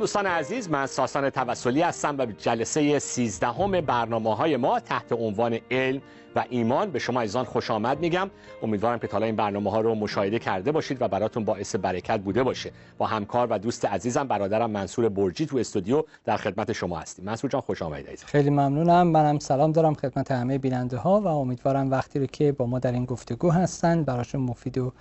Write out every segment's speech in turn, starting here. دوستان عزیز، من ساسان توسلی هستم و به جلسه 13 برنامه‌های ما تحت عنوان علم و ایمان به شما عزیزان خوش آمد میگم. امیدوارم که تا حالا این برنامه‌ها رو مشاهده کرده باشید و براتون باعث برکت بوده باشه. با همکار و دوست عزیزم برادرم منصور برجی تو استودیو در خدمت شما هستیم. منصور جان خوش آمدید عزیزم. خیلی ممنونم. منم سلام دارم خدمت همه بیننده‌ها و امیدوارم وقتی رو که با ما در این گفتگو هستن براشون مفید و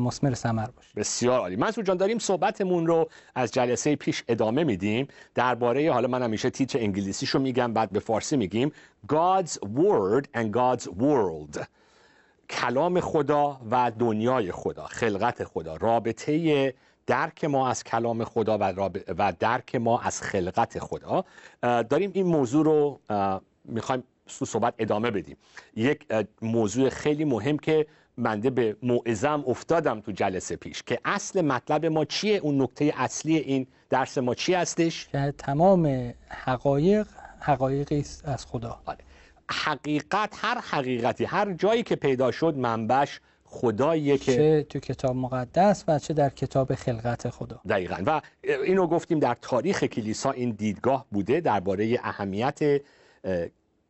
مثمر ثمر باشه. بسیار عالی. منصور جان، داریم صحبتمون رو از جلسه پیش ادامه میدیم درباره، حالا من همیشه تیتر انگلیسیشو میگم بعد به فارسی میگیم، God's Word and God's World. کلام خدا و دنیای خدا، خلقت خدا، رابطه درک ما از کلام خدا و درک ما از خلقت خدا. داریم این موضوع رو میخوایم صحبت ادامه بدیم. یک موضوع خیلی مهم که بنده به موعظه‌ام افتادم تو جلسه پیش، که اصل مطلب ما چیه، اون نکته اصلی این درس ما چی هستش؟ که تمام حقایق حقایقی است از خدا. آره. حقیقت، هر حقیقتی، هر جایی که پیدا شد منبعش خداییه، که چه تو کتاب مقدس و چه در کتاب خلقت خدا. دقیقاً. و اینو گفتیم در تاریخ کلیسا این دیدگاه بوده درباره اهمیت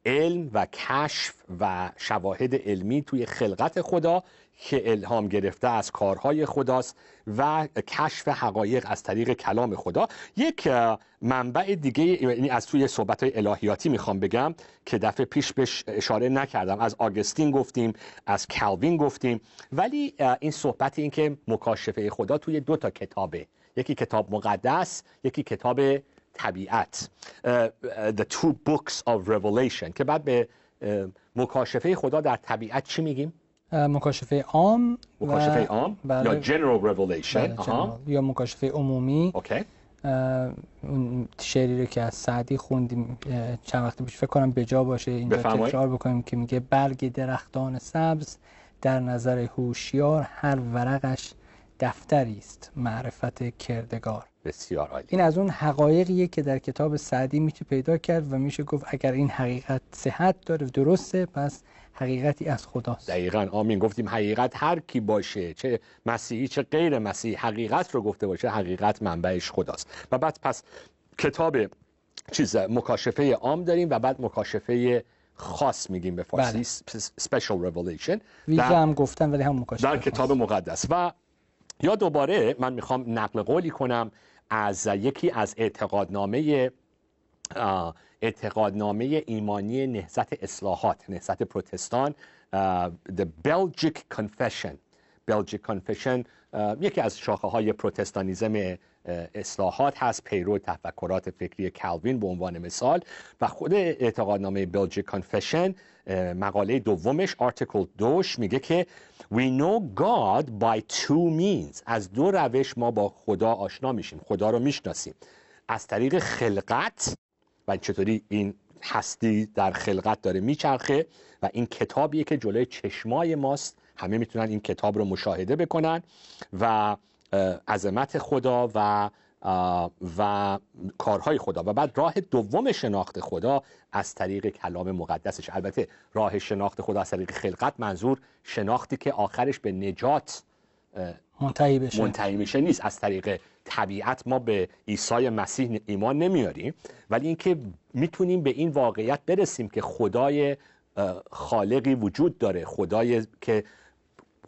علم و کشف و شواهد علمی توی خلقت خدا که الهام گرفته از کارهای خداست و کشف حقایق از طریق کلام خدا. یک منبع دیگه، یعنی از توی صحبت‌های الهیاتی میخوام بگم که دفعه پیش بهش اشاره نکردم، از آگوستین گفتیم، از کالوین گفتیم، ولی این صحبت این که مکاشفه خدا توی دو تا کتابه، یکی کتاب مقدس، یکی کتاب طبیعت، The Two Books of Revelation، که بعد به مکاشفه خدا در طبیعت چی میگیم؟ مکاشفه عام. مکاشفه عام یا General Revelation. یا مکاشفه عمومی. اوکی. اون شعری رو که از سعدی خوندیم چند وقت پیش، فکر کنم بجا باشه اینجا تکرار بکنیم، که میگه برگ درختان سبز در نظر هوشیار، هر ورقش دفتری است معرفت کردگار. بسیار عالی. این از اون حقایقیه که در کتاب سعدی میشه پیدا کرد و میشه گفت اگر این حقیقت صحت داره، درسته، پس حقیقتی از خداست. دقیقاً. آمین. گفتیم حقیقت هر کی باشه، چه مسیحی چه غیر مسیحی، حقیقت رو گفته باشه، حقیقت منبعش خداست. و بعد پس کتاب مکاشفه عام داریم و بعد مکاشفه خاص میگیم به فارسی، special revelation. هم گفتن ولی هم مکاشفه در کتاب مقدس. و یا دوباره من میخوام نقل قولی کنم از یکی از اعتقادنامه ایمانی نهضت اصلاحات، نهضت پروتستان، The Belgic Confession. Belgic Confession یکی از شاخه های پروتستانیزم اصلاحات هست، پیرو تفکرات فکری کالوین به عنوان مثال. و خود اعتقادنامه Belgic Confession مقاله دومش، آرتیکل 2ش، میگه که We know God by two means. از دو روش ما با خدا آشنا میشیم، خدا رو میشناسیم، از طریق خلقت و چطوری این هستی در خلقت داره میچرخه، و این کتابیه که جلوی چشمای ماست، همه میتونن این کتاب رو مشاهده بکنن، و عظمت خدا و کارهای خدا. و بعد راه دوم شناخت خدا از طریق کلام مقدسش. البته راه شناخت خدا از طریق خلقت، منظور شناختی که آخرش به نجات منتهی میشه نیست. از طریق طبیعت ما به عیسی مسیح ایمان نمیاریم، ولی اینکه میتونیم به این واقعیت برسیم که خدای خالقی وجود داره، خدای که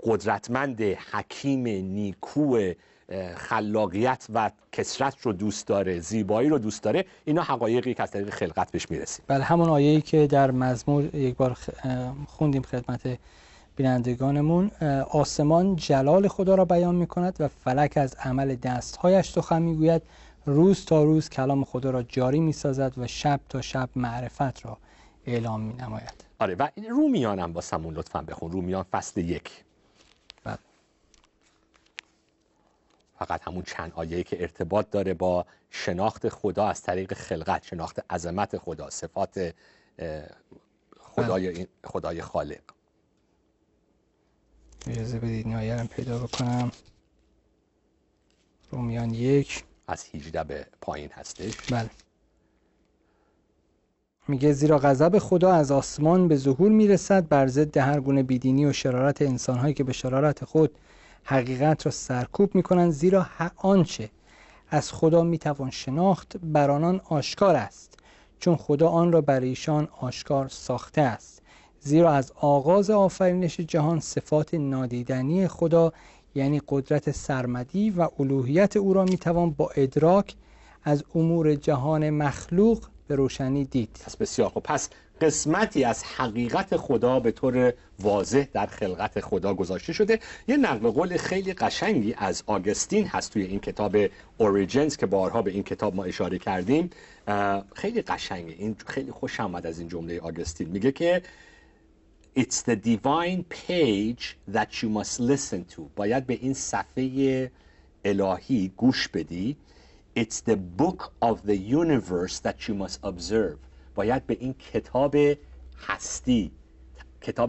قدرتمند، حکیم، نیکو، خلاقیت و کثرت رو دوست داره، زیبایی رو دوست داره، اینا حقایقی که از طریق خلقت بهش میرسیم. بله، همون آیه‌ای که در مزمور یک بار خوندیم خدمت بینندگانمون، آسمان جلال خدا را بیان میکند و فلک از عمل دستهایش سخن میگوید روز تا روز کلام خدا را جاری می‌سازد و شب تا شب معرفت را اعلام می‌نماید. آره و رومیان هم واسمون لطفاً بخون. رومیان فصل 1. بله. فقط همون چند آیه‌ای که ارتباط داره با شناخت خدا از طریق خلقت، شناخت عظمت خدا، صفات خدای خالق. اجازه بدید آیه رو پیدا بکنم. رومیان 1 از 18 به پایین هستش. بله. میگه زیرا غضب خدا از آسمان به ظهور میرسد بر ضد هر گونه بیدینی و شرارت انسان‌هایی که به شرارت خود حقیقت را سرکوب می‌کنند، زیرا آنچه از خدا میتوان شناخت بر آنان آشکار است، چون خدا آن را برای ایشان آشکار ساخته است، زیرا از آغاز آفرینش جهان صفات نادیدنی خدا یعنی قدرت سرمدی و الوهیت او را میتوان با ادراک از امور جهان مخلوق به روشنی دید. پس بسیار خوب، پس قسمتی از حقیقت خدا به طور واضح در خلقت خدا گذاشته شده. یه نقل قول خیلی قشنگی از آگوستین هست توی این کتاب اوریجنز که بارها به این کتاب ما اشاره کردیم. خیلی قشنگه این، خیلی خوش آمد از این جمله آگوستین. میگه که It's the divine page that you must listen to. باید به این صفحه الهی گوش بدی. It's the book of the universe that you must observe. باید به این کتاب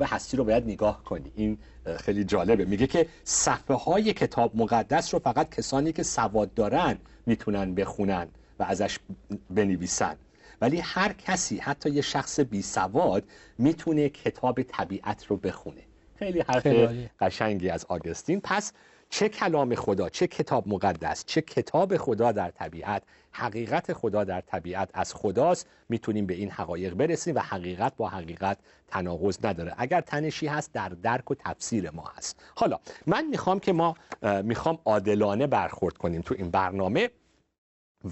هستی رو باید نگاه کنی. این خیلی جالبه. میگه که صفحه های کتاب مقدس رو فقط کسانی که سواد دارن میتونن بخونن و ازش بنویسن، ولی هر کسی حتی یه شخص بی سواد میتونه کتاب طبیعت رو بخونه. خیلی حرف قشنگی از آگوستین. پس چه کلام خدا، چه کتاب مقدس، چه کتاب خدا در طبیعت، حقیقت خدا در طبیعت از خداست. میتونیم به این حقایق برسیم و حقیقت با حقیقت تناقض نداره. اگر تنشی هست در درک و تفسیر ما هست. حالا من میخوام که ما عادلانه برخورد کنیم تو این برنامه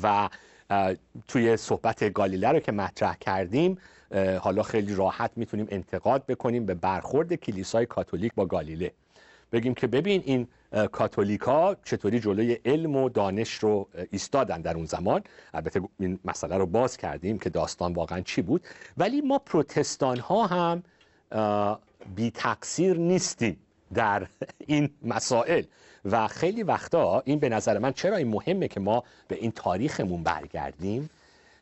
و توی صحبت گالیله رو که مطرح کردیم حالا خیلی راحت میتونیم انتقاد بکنیم به برخورد کلیسای کاتولیک با گالیله. بگیم که ببین این کاتولیکا چطوری جلوی علم و دانش رو ایستادن در اون زمان. البته این مسئله رو باز کردیم که داستان واقعا چی بود، ولی ما پروتستان ها هم بی تقصیر نیستیم در این مسائل و خیلی وقتا این به نظر من چرا این مهمه که ما به این تاریخمون برگردیم،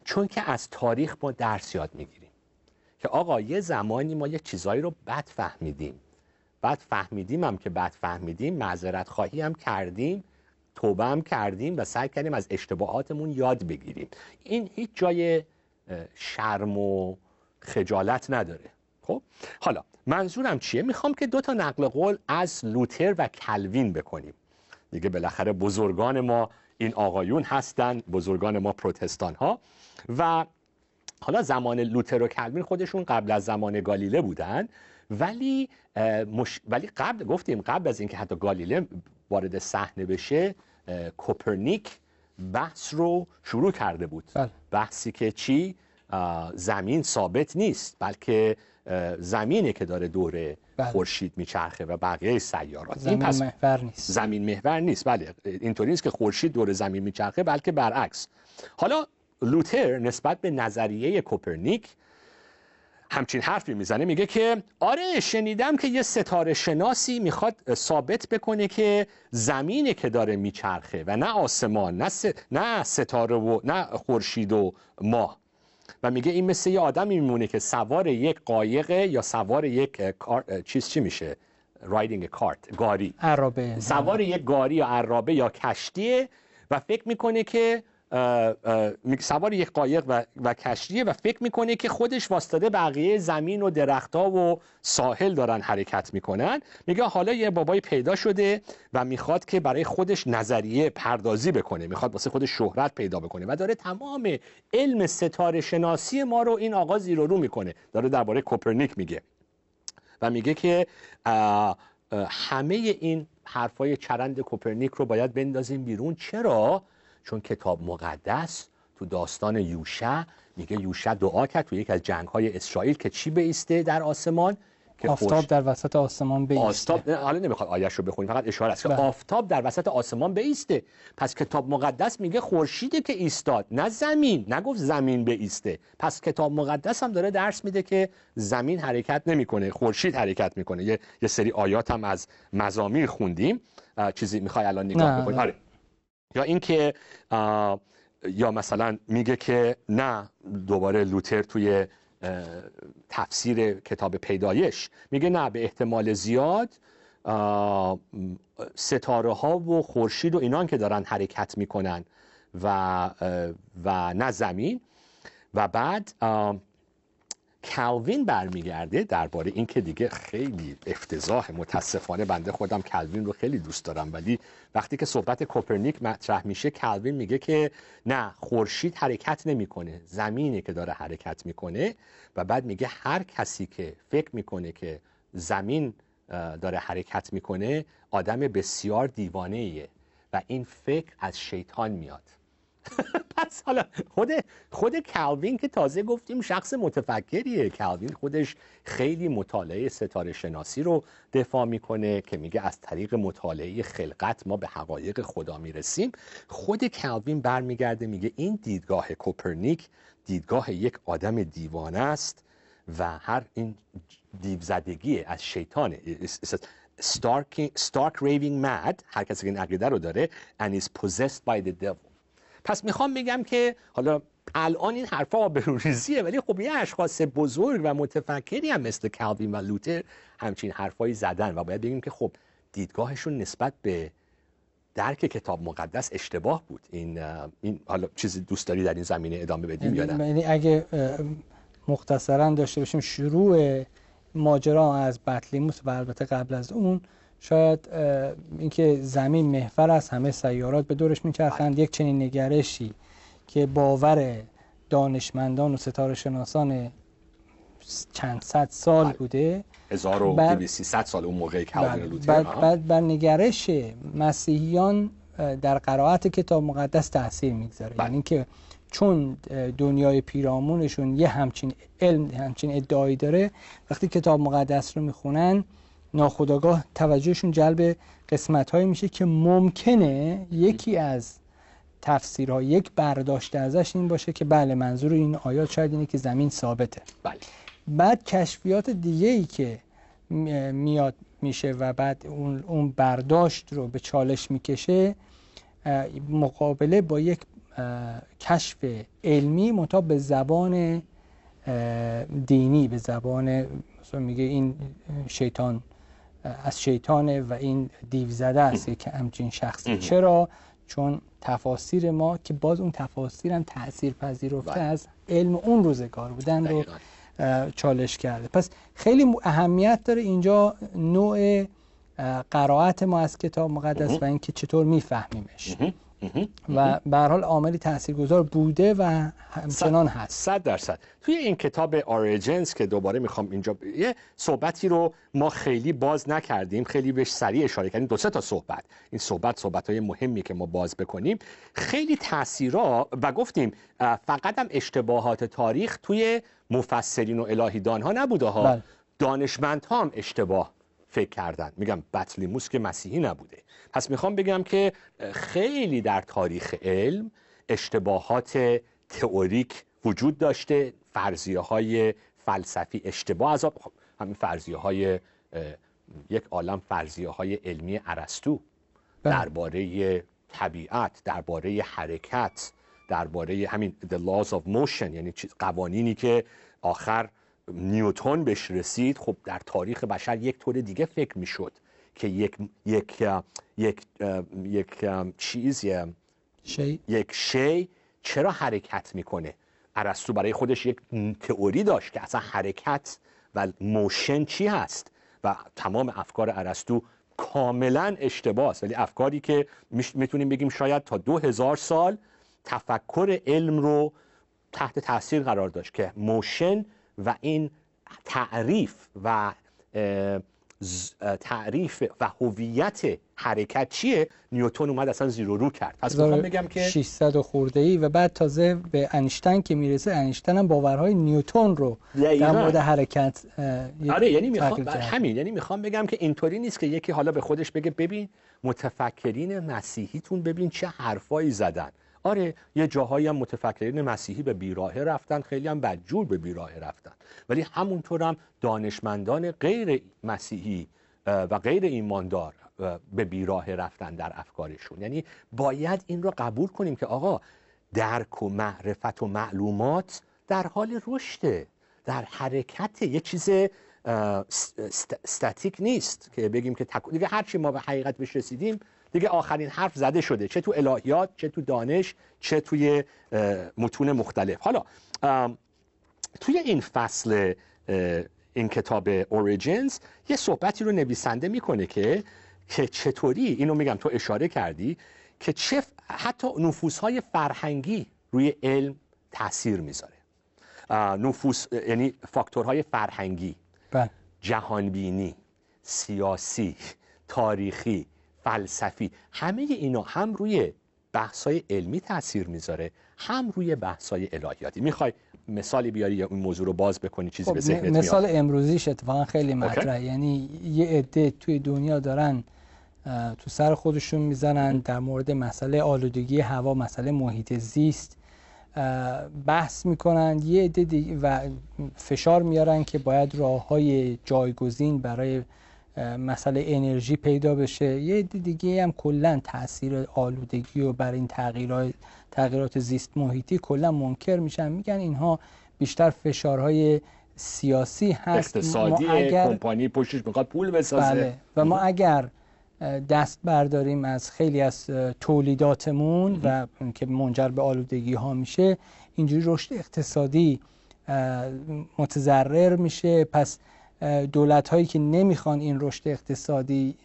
چون که از تاریخ ما درس یاد میگیریم که آقا یه زمانی ما یه چیزایی رو بد فهمیدیم، بعد فهمیدیم معذرت خواهی هم کردیم، توبه هم کردیم و سعی کردیم از اشتباهاتمون یاد بگیریم. این هیچ جای شرم و خجالت نداره. خب حالا منظورم چیه؟ میخوام که دو تا نقل قول از لوتر و کلوین بکنیم دیگه. بالاخره بزرگان ما این آقایون هستن، بزرگان ما پروتستان ها. و حالا زمان لوتر و کلوین خودشون قبل از زمان گالیله بودن، ولی قبل از اینکه حتی گالیله وارد صحنه بشه کوپرنیک بحث رو شروع کرده بود. بحثی که چی؟ زمین ثابت نیست، بلکه زمینه که داره دوره خورشید میچرخه و بقیه سیارات. زمین محور نیست. بله، اینطوری نیست که خورشید دور زمین میچرخه، بلکه برعکس. حالا لوتر نسبت به نظریه کوپرنیک همچین حرفی میزنه، میگه که آره شنیدم که یه ستاره شناسی میخواد ثابت بکنه که زمینه که داره میچرخه و نه آسمان، نه ستاره و نه خورشید و ماه. و میگه این مثل یه آدمی میمونه که سوار یک قایقه یا سوار یک گاری یا عرابه یا کشتیه و فکر میکنه که سوار یک قایق و کشتیه و فکر میکنه که خودش واسطه بقیه زمین و درختها و ساحل دارن حرکت میکنن. میگه حالا یه بابایی پیدا شده و میخواد که برای خودش نظریه پردازی بکنه، میخواد واسه خودش شهرت پیدا بکنه و داره تمام علم ستاره شناسی ما رو این آقا زیر و رو میکنه. داره درباره کوپرنیک میگه و میگه که همه این حرفای چرند کوپرنیک رو باید بندازیم بیرون. چرا؟ چون کتاب مقدس تو داستان یوشع میگه یوشع دعا کرد تو یک از جنگ‌های اسرائیل که چی بیسته در آسمان؟ که آفتاب در وسط آسمان بیسته. آفتاب حالا نمیخواد آیه‌اش رو بخونیم، فقط اشاره است که آفتاب در وسط آسمان بیسته. پس کتاب مقدس میگه خورشید که ایستاد، نه زمین، نگفت زمین بیسته. پس کتاب مقدس هم داره درس میده که زمین حرکت نمیکنه، خورشید حرکت میکنه. یه سری آیات هم از مزامیر خوندیم. چیزی میخوای الان نگاه بکنیم؟ آره. یا اینکه یا مثلا میگه که نه، دوباره لوتر توی تفسیر کتاب پیدایش میگه نه، به احتمال زیاد ستاره ها و خورشید و اینان که دارن حرکت میکنن و نه زمین. و بعد کالوین برمیگرده درباره این که دیگه خیلی افتضاح، متاسفانه بنده خودم کالوین رو خیلی دوست دارم، ولی وقتی که صحبت کوپرنیک مطرح میشه کالوین میگه که نه، خورشید حرکت نمیکنه، زمینه که داره حرکت میکنه. و بعد میگه هر کسی که فکر میکنه که زمین داره حرکت میکنه آدم بسیار دیوانه ایه و این فکر از شیطان میاد. پس حالا خود کالوین که تازه گفتیم شخص متفکریه، کالوین خودش خیلی مطالعه ستاره شناسی رو دفاع میکنه که میگه از طریق مطالعه خلقت ما به حقایق خدا میرسیم. خود کالوین برمیگرده میگه این دیدگاه کوپرنیک دیدگاه یک آدم دیوانه است و هر این دیوزدگی از شیطانه. stark raving mad، هر کسی که این عقیده رو داره، and is possessed by the devil. پس میخوام بگم که حالا الان این حرفا آبروریزیه، ولی خب یه اشخاص بزرگ و متفکری هم مثل کالوین و لوتر همچین حرفایی زدن و باید بگیم که خب دیدگاهشون نسبت به درک کتاب مقدس اشتباه بود. این حالا چیزی دوست داری در این زمینه ادامه بدیم یا نه؟ یعنی اگه مختصراً داشته باشیم شروع ماجرا از بطلیموس و البته قبل از اون، شاید اینکه زمین محور از همه سیارات به دورش میچرخند، یک چنین نگرشی که باور دانشمندان و ستاره شناسان چند صد سال بوده، 1200 سال اون موقع کالوین لوتر، بعد بر نگرش مسیحیان در قرائت کتاب مقدس تاثیر میگذاره. یعنی که چون دنیای پیرامونشون یه همچین علم، همچین ادعایی داره، وقتی کتاب مقدس رو میخونن ناخودآگاه توجهشون جلب قسمت‌هایی میشه که ممکنه یکی از تفسیرها، یک برداشت ازش این باشه که بله، منظور این آیات شاید اینه که زمین ثابته. بله. بعد کشفیات دیگه‌ای که میاد میشه و بعد اون برداشت رو به چالش میکشه، مقابله با یک کشف علمی مطابق به زبان دینی، به زبان مثلا میگه این شیطان، از شیطانه و این دیو زده است که همچین شخصی. چرا؟ چون تفاسیر ما که باز اون تفاسیر هم تأثیر پذیرفته از علم اون روزگار بودن رو چالش کرده. پس خیلی اهمیت داره اینجا نوع قرائت ما از کتاب مقدس و اینکه چطور میفهمیمش و به هر حال عاملی تاثیرگذار بوده و همچنان هست. 100% توی این کتاب اوریجنز که دوباره میخوام اینجا یه صحبتی رو ما خیلی باز نکردیم، خیلی بهش سریع اشاره کردیم، دو سه تا صحبت، این صحبت‌های مهمی که ما باز بکنیم، خیلی تاثیرا و گفتیم فقط هم اشتباهات تاریخ توی مفسرین و الهیدان ها نبوده ها، دانشمند ها هم اشتباه فکر کردن. میگم بطلیموس که مسیحی نبوده. پس میخوام بگم که خیلی در تاریخ علم اشتباهات تئوریک وجود داشته، فرضیه های فلسفی اشتباه از همین فرضیه های یک عالم، فرضیه های علمی ارسطو درباره طبیعت، درباره حرکت، درباره همین the laws of motion، یعنی قوانینی که آخر نیوتن بهش رسید. خب در تاریخ بشر یک طور دیگه فکر میشد که یک شی چرا حرکت میکنه. ارسطو برای خودش یک تئوری داشت که اصلا حرکت و موشن چی هست و تمام افکار ارسطو کاملا اشتباه است، ولی افکاری که میتونیم بگیم شاید تا 2000 سال تفکر علم رو تحت تاثیر قرار داشت که موشن و این تعریف و هویت حرکت چیه، نیوتن اومد اصلا زیرو رو کرد. پس میخوام بگم که 600 خورده ای و بعد تازه به انیشتین که میرسه، انیشتین هم باورهای نیوتن رو در مورد حرکت آره، یعنی میخوام همین، یعنی میخوام بگم که اینطوری نیست که یکی حالا به خودش بگه ببین متفکرین مسیحیتون ببین چه حرفایی زدن. آره یه جاهایی هم متفکرین مسیحی به بیراهه رفتن، خیلی هم بدجور به بیراهه رفتن، ولی همونطور هم دانشمندان غیر مسیحی و غیر ایماندار به بیراهه رفتن در افکارشون. یعنی باید این رو قبول کنیم که آقا درک و معرفت و معلومات در حال رشد، در حرکت، یه چیز استاتیک نیست که بگیم که دیگه هرچی ما به حقیقت بهش رسیدیم دیگه آخرین حرف زده شده، چه تو الهیات، چه تو دانش، چه توی متون مختلف. حالا توی این فصل این کتاب اوریجینز یه صحبتی رو نویسنده میکنه که چطوری، اینو میگم تو اشاره کردی، که چه حتی نفوذهای فرهنگی روی علم تاثیر میذاره. نفوذ یعنی فاکتورهای فرهنگی، جهانبینی، سیاسی، تاریخی، فلسفی، همه اینا هم روی بحث‌های علمی تاثیر میذاره، هم روی بحث‌های الهیاتی. میخوای مثالی بیاری یا اون موضوع رو باز بکنی چیزی به ذهنت میاد؟ مثال امروزیش اتفاقا خیلی مطرحه. یعنی یه عده توی دنیا دارن تو سر خودشون میزنن در مورد مسئله آلودگی هوا، مسئله محیط زیست بحث میکنن، یه عده و فشار میارن که باید راه‌های جایگزین برای مسئله انرژی پیدا بشه. یه دیگه هم کلا تاثیر آلودگی و بر این تغییرات زیست محیطی کلا منکر میشن، میگن اینها بیشتر فشارهای سیاسی هست، اقتصادی، کمپانی پشتش میخواد پول بسازه. بله. و ما اگر دست برداریم از خیلی از تولیداتمون و که منجر به آلودگی ها میشه، اینجوری رشد اقتصادی متضرر میشه. پس دولت هایی که نمیخوان این رشد اقتصادی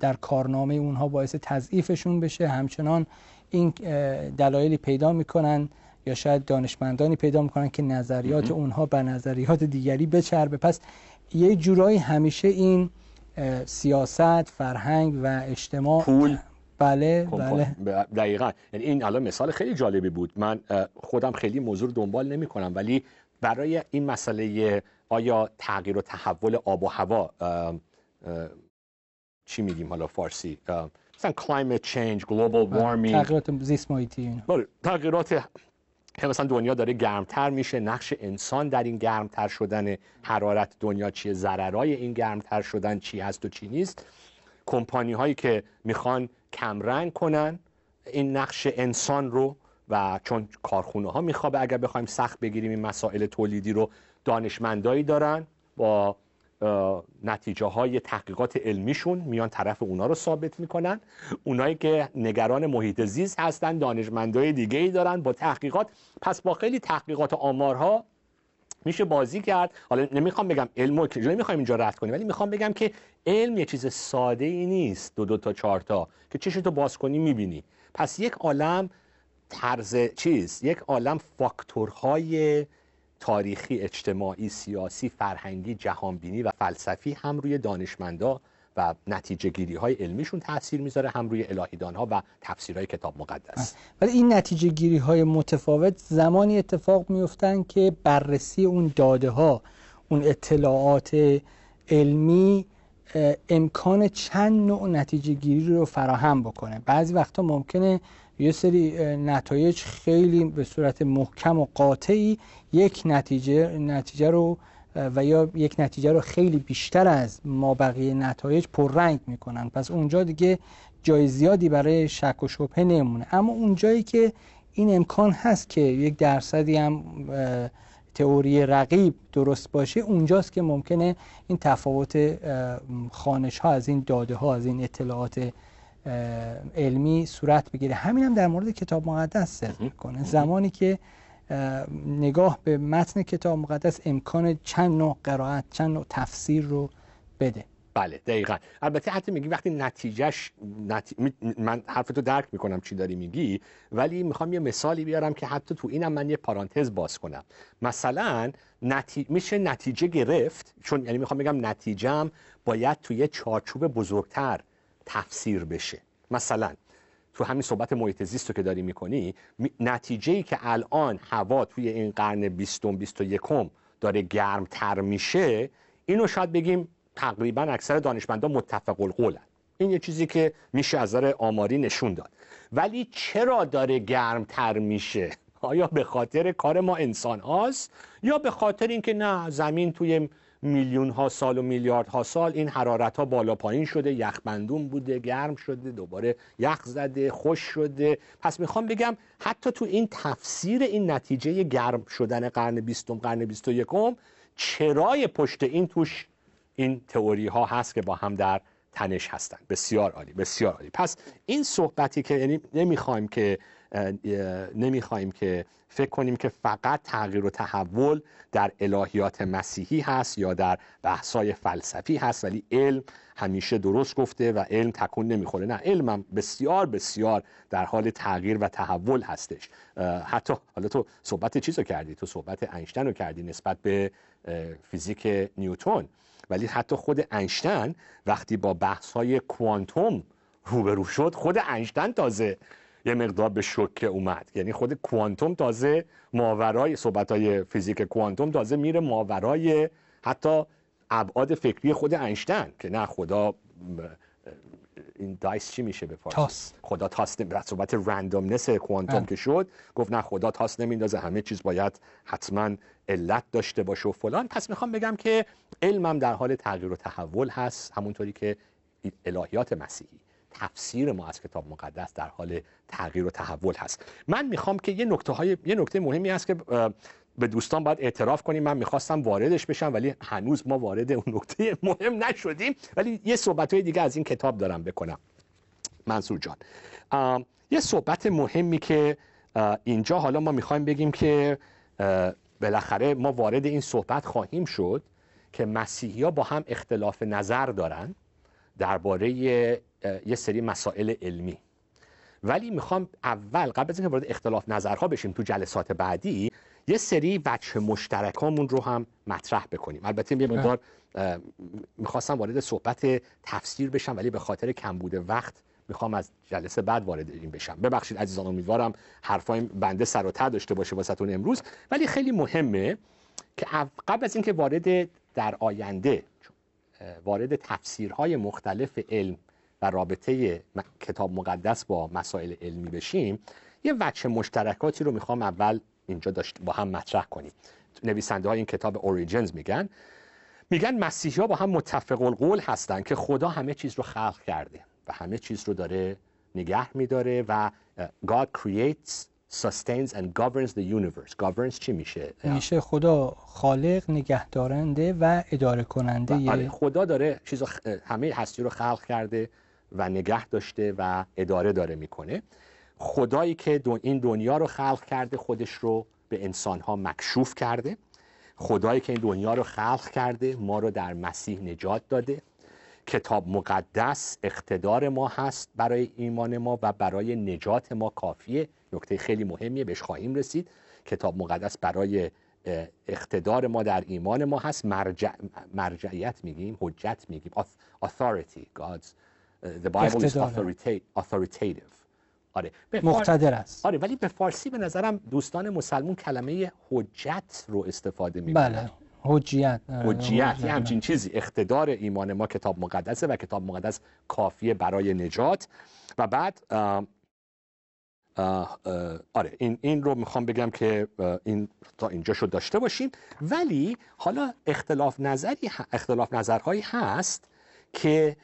در کارنامه اونها باعث تضعیفشون بشه، همچنان این دلایلی پیدا میکنن یا شاید دانشمندانی پیدا میکنن که نظریات اونها بر نظریات دیگری بچربه. پس یه جورایی همیشه این سیاست، فرهنگ و اجتماع، پول، بله دقیقاً. یعنی این الان مثال خیلی جالبی بود. من خودم خیلی موضوع دنبال نمی کنم، ولی برای این مسئله آیا تغییر و تحول آب و هوا، چی میگیم حالا فارسی، مثلا climate change، global warming، تغییرات زیست محیطی، تغییرات مثلا دنیا داره گرمتر میشه، نقش انسان در این گرمتر شدن حرارت دنیا چیه، ضررهای این گرمتر شدن چی هست و چی نیست، کمپانی هایی که میخوان کمرنگ کنن این نقش انسان رو، و چون کارخونه ها میخوابه اگر بخوایم سخت بگیریم این مسائل تولیدی رو، دانشمندایی دارن با نتیجه های تحقیقات علمیشون میان طرف اونا رو ثابت میکنن، اونایی که نگران محیط زیست هستن دانشمندای دیگه ای دارن با تحقیقات. پس با خیلی تحقیقات و آمارها میشه بازی کرد. حالا نمیخوام بگم علم رو نمیخوایم اینجا رد کنیم، ولی میخوام بگم که علم یه چیز ساده ای نیست، دو تا چهار تا که چشتو باز کنی میبینی. پس یک عالم طرز چیز، یک عالم فاکتورهای تاریخی، اجتماعی، سیاسی، فرهنگی، جهانبینی و فلسفی هم روی دانشمندا و نتیجه گیری های علمیشون تاثیر میذاره، هم روی الهیدان ها و تفسیرهای کتاب مقدس. ولی این نتیجه گیری های متفاوت زمانی اتفاق میفتن که بررسی اون داده ها، اون اطلاعات علمی امکان چند نوع نتیجه گیری رو فراهم بکنه. بعضی وقتا ممکنه یه سری نتایج خیلی به صورت محکم و قاطعی یک نتیجه رو و یا یک نتیجه رو خیلی بیشتر از ما بقیه نتایج پررنگ میکنن. پس اونجا دیگه جای زیادی برای شک و شبهه نمونه. اما اونجایی که این امکان هست که یک درصدی هم تئوری رقیب درست باشه، اونجاست که ممکنه این تفاوت خوانش ها از این داده ها، از این اطلاعات علمی صورت بگیره. همین هم در مورد کتاب مقدس صدق میکنه. زمانی که نگاه به متن کتاب مقدس امکان چند نوع قرائت، چند نوع تفسیر رو بده. بله دقیقاً. البته حتی میگی وقتی نتیجهش من حرفتو درک میکنم چی داری میگی، ولی میخوام یه مثالی بیارم که حتی تو اینم من یه پارانتز باز کنم. مثلا میشه نتیجه گرفت، چون یعنی میخوام بگم نتیجم باید توی چارچوب بزرگتر تفسیر بشه. مثلا تو همین صحبت محیط زیست رو که داری میکنی، نتیجه‌ای که الان هوا توی این قرن 20 و 21 داره گرمتر میشه، اینو شاید بگیم تقریبا اکثر دانشمندان متفق القولن. این یه چیزی که میشه از نظر آماری نشون داد. ولی چرا داره گرمتر میشه؟ آیا به خاطر کار ما انسان هاست، یا به خاطر اینکه نه زمین توی میلیون ها سال و میلیارد ها سال این حرارت ها بالا پایین شده، یخبندون بوده، گرم شده، دوباره یخ زده، خوش شده؟ پس میخوام بگم حتی تو این تفسیر این نتیجه گرم شدن قرن 20 قرن 21 چرای پشت این توش این تئوری ها هست که با هم در تنش هستن. بسیار عالی، بسیار عالی. پس این صحبتی که یعنی نمیخوایم که فکر کنیم که فقط تغییر و تحول در الهیات مسیحی هست یا در بحث‌های فلسفی هست، ولی علم همیشه درست گفته و علم تکون نمیخوره. نه، علم هم بسیار بسیار در حال تغییر و تحول هستش. حتی حالا تو صحبت چیزو کردی، تو صحبت اینشتین رو کردی نسبت به فیزیک نیوتن، ولی حتی خود اینشتین وقتی با بحث‌های کوانتوم روبرو شد، خود اینشتین تازه یه مقدار به شوکه اومد. یعنی خود کوانتوم تازه ماورای صحبت‌های فیزیک کوانتوم تازه میره ماورای حتی ابعاد فکری خود اینشتین که نه خدا این دایس چی میشه به فارسی؟ خدا تاس. صحبت رندومنس کوانتوم که شد، گفت نه خدا تاس نمیندازه، همه چیز باید حتما علت داشته باشه و فلان. پس میخوام بگم که علمم در حال تغییر و تحول هست، همونطوری که الهیات مسیحی، تفسیر ما از کتاب مقدس در حال تغییر و تحول هست. من میخوام که یه نکته مهمی هست که به دوستان باید اعتراف کنیم. من میخواستم واردش بشم ولی هنوز ما وارد اون نکته مهم نشدیم، ولی یه صحبت‌های دیگه از این کتاب دارم بکنم. منصور جان، یه صحبت مهمی که اینجا حالا ما میخوایم بگیم که بالاخره ما وارد این صحبت خواهیم شد که مسیحی‌ها با هم اختلاف نظر دارن درباره یه سری مسائل علمی، ولی میخوام اول قبل از اینکه وارد اختلاف نظرها بشیم تو جلسات بعدی یه سری وجه مشترکامون رو هم مطرح بکنیم. البته یه مقدار میخواستم وارد صحبت تفسیر بشم ولی به خاطر کمبود وقت میخوام از جلسه بعد وارد این بشم. ببخشید عزیزان، امیدوارم حرفای بنده سر و ته داشته باشه واسهتون امروز، ولی خیلی مهمه که قبل از اینکه وارد در آینده وارد تفسیرهای مختلف علم و رابطه کتاب مقدس با مسائل علمی بشیم، یه وجه مشترکاتی رو میخوام اول اینجا با هم مطرح کنیم. نویسنده های این کتاب اوریجنز میگن مسیحی ها با هم متفق القول هستن که خدا همه چیز رو خلق کرده و همه چیز رو داره نگه میداره و God creates, sustains and governs the universe. governs چی میشه؟ میشه خدا خالق، نگهدارنده و اداره کننده. آره، خدا داره همه هستی رو خلق کرده و نگه داشته و اداره داره میکنه. خدایی که این دنیا رو خلق کرده خودش رو به انسانها مکشوف کرده. خدایی که این دنیا رو خلق کرده ما رو در مسیح نجات داده. کتاب مقدس اقتدار ما هست برای ایمان ما و برای نجات ما کافیه. نکته خیلی مهمیه، بهش خواهیم رسید. کتاب مقدس برای اقتدار ما در ایمان ما هست. مرجعیت میگیم، حجت میگیم، authority. God's the Bible is authoritative. آره، مقتدر است. آره، ولی به فارسی به نظرم دوستان مسلمون کلمه حجت رو استفاده میکنن. بله، حجیت یه همچین چیزی. اقتدار ایمان ما کتاب مقدسه و کتاب مقدس کافیه برای نجات. و بعد آره این رو میخوام بگم که این تا اینجا شد داشته باشیم. ولی حالا اختلاف نظرهایی هست که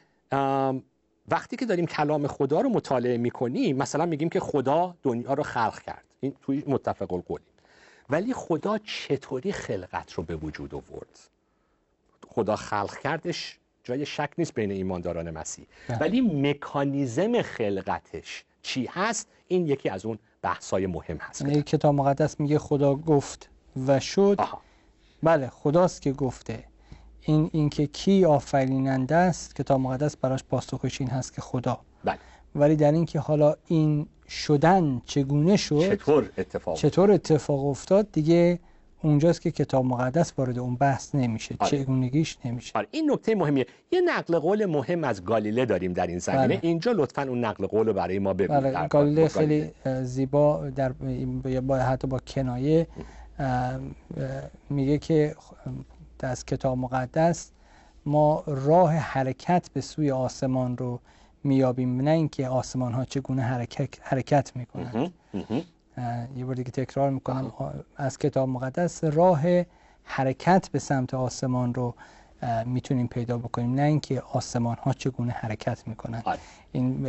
وقتی که داریم کلام خدا رو مطالعه میکنیم، مثلا میگیم که خدا دنیا رو خلق کرد، این توی متفق القولیم. ولی خدا چطوری خلقت رو به وجود آورد؟ خدا خلق کردش جای شک نیست بین ایمانداران مسیح، ولی مکانیزم خلقتش چی هست؟ این یکی از اون بحث‌های مهم هست. یعنی کتاب مقدس میگه خدا گفت و شد. بله، خداست که گفته. این که کی آفریننده است، کتاب مقدس براش پاسخش این هست که خدا. بله. ولی در این که حالا این شدن چگونه شد، چطور اتفاق افتاد، دیگه اونجاست که کتاب مقدس وارد اون بحث نمیشه، چگونگیش نمیشه. این نکته مهمیه. یه نقل قول مهم از گالیله داریم در این زمینه. اینجا لطفاً اون نقل قول رو برای ما بگید. گالیله خیلی زیبا در حتی با کنایه میگه که از کتاب مقدس ما راه حرکت به سوی آسمان رو میابیم، نه اینکه آسمان ها چگونه حرکت میکنند. یه بار دیگه تکرار میکنم، از کتاب مقدس راه حرکت به سمت آسمان رو میتونیم پیدا بکنیم، نه اینکه آسمان ها چگونه حرکت میکنند. این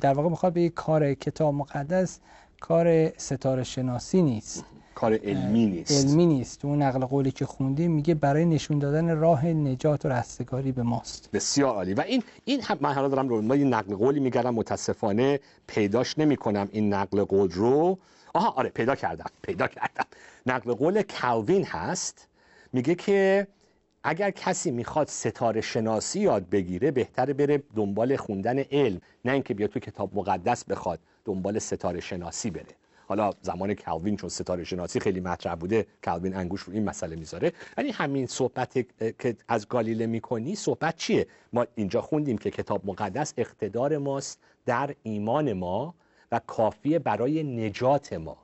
در واقع میخواد به کار کتاب مقدس کار ستاره شناسی نیست، کار علمی نیست. اون نقل قولی که خوندیم میگه برای نشون دادن راه نجات و رستگاری به ماست. بسیار عالی. و این من حالا دارم رو این نقل قولی میگردم، متاسفانه پیداش نمیکنم این نقل قول رو. آها آره، پیدا کردم. نقل قول کالوین هست، میگه که اگر کسی میخواد ستاره شناسی یاد بگیره بهتره بره دنبال خوندن علم، نه اینکه بیاد تو کتاب مقدس بخواد دنبال ستاره شناسی بره. حالا زمان کالوین چون ستاره شناسی خیلی مطرح بوده، کالوین انگوش رو این مسئله میذاره. ولی همین صحبت که از گالیله میکنی صحبت چیه؟ ما اینجا خوندیم که کتاب مقدس اقتدار ماست در ایمان ما و کافیه برای نجات ما.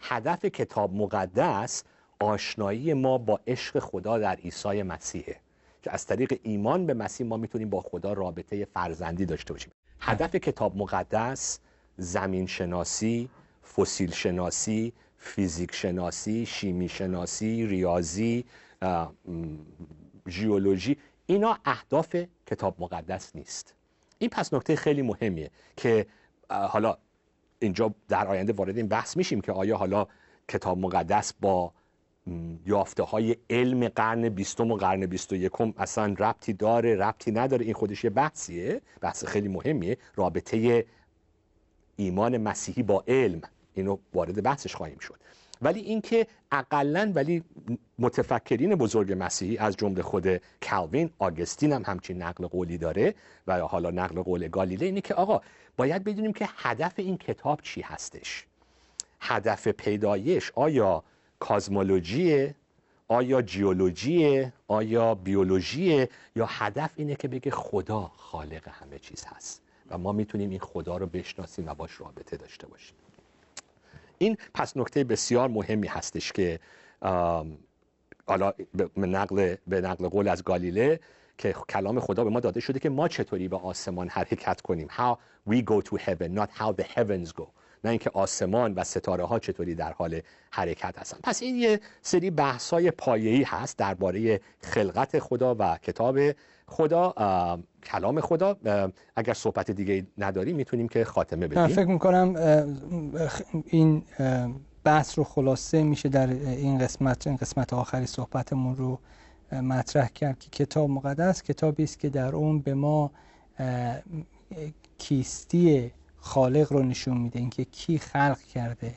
هدف کتاب مقدس آشنایی ما با عشق خدا در عیسی مسیحه که از طریق ایمان به مسیح ما میتونیم با خدا رابطه فرزندی داشته باشیم. هدف کتاب مقدس زمین شناسی، فسیل شناسی، فیزیک شناسی، شیمی شناسی، ریاضی، ژئولوژی، اینا اهداف کتاب مقدس نیست. این پس نکته خیلی مهمیه که حالا اینجا در آینده وارد این بحث میشیم که آیا حالا کتاب مقدس با یافته های علم قرن 20 و قرن 21 اصلا ربطی داره، ربطی نداره. این خودش یه بحثیه، بحث خیلی مهمیه، رابطه ایمان مسیحی با علم. اینو وارد بحثش خواهیم شد. ولی اینکه اقلن ولی متفکرین بزرگ مسیحی از جمله خود کالوین، آگوستین هم همچین نقل قولی داره و حالا نقل قول گالیله اینه که آقا باید بدونیم که هدف این کتاب چی هستش. هدف پیدایش آیا کازمولوژیه، آیا جیولوژیه، آیا بیولوژیه، یا هدف اینه که بگه خدا خالق همه چیز هست و ما میتونیم این خدا رو بشناسیم و باش رابطه داشته باشیم. این پس نکته بسیار مهمی هستش که حالا به نقل قول از گالیله که کلام خدا به ما داده شده که ما چطوری به آسمان حرکت کنیم. How we go to heaven, not how the heavens go. نه اینکه آسمان و ستاره ها چطوری در حال حرکت هستن. پس این یه سری بحث های پایه‌ای هست درباره خلقت خدا و کتاب خدا، کلام خدا. اگر صحبت دیگه نداری میتونیم که خاتمه بدیم. من فکر میکنم این بحث رو خلاصه میشه در این قسمت آخری صحبتمون رو مطرح کرد که کتاب مقدس کتابی است که در اون به ما کیستی خالق رو نشون میده، اینکه کی خلق کرده،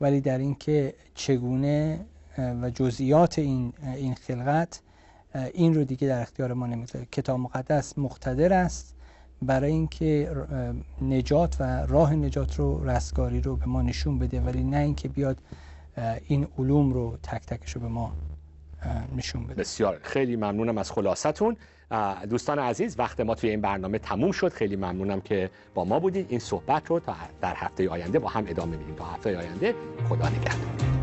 ولی در اینکه چگونه و جزئیات این خلقت، این رو دیگه در اختیار ما نمیذاره. کتاب مقدس مقتدر است برای اینکه نجات و راه نجات رو، رستگاری رو به ما نشون بده، ولی نه اینکه بیاد این علوم رو تک تکش رو به ما نشون بده. بسیار خیلی ممنونم از خلاصتون. دوستان عزیز، وقت ما توی این برنامه تموم شد. خیلی ممنونم که با ما بودید. این صحبت رو تا در هفته آینده با هم ادامه میدیم. تا هفته آینده، خدا نگهدار.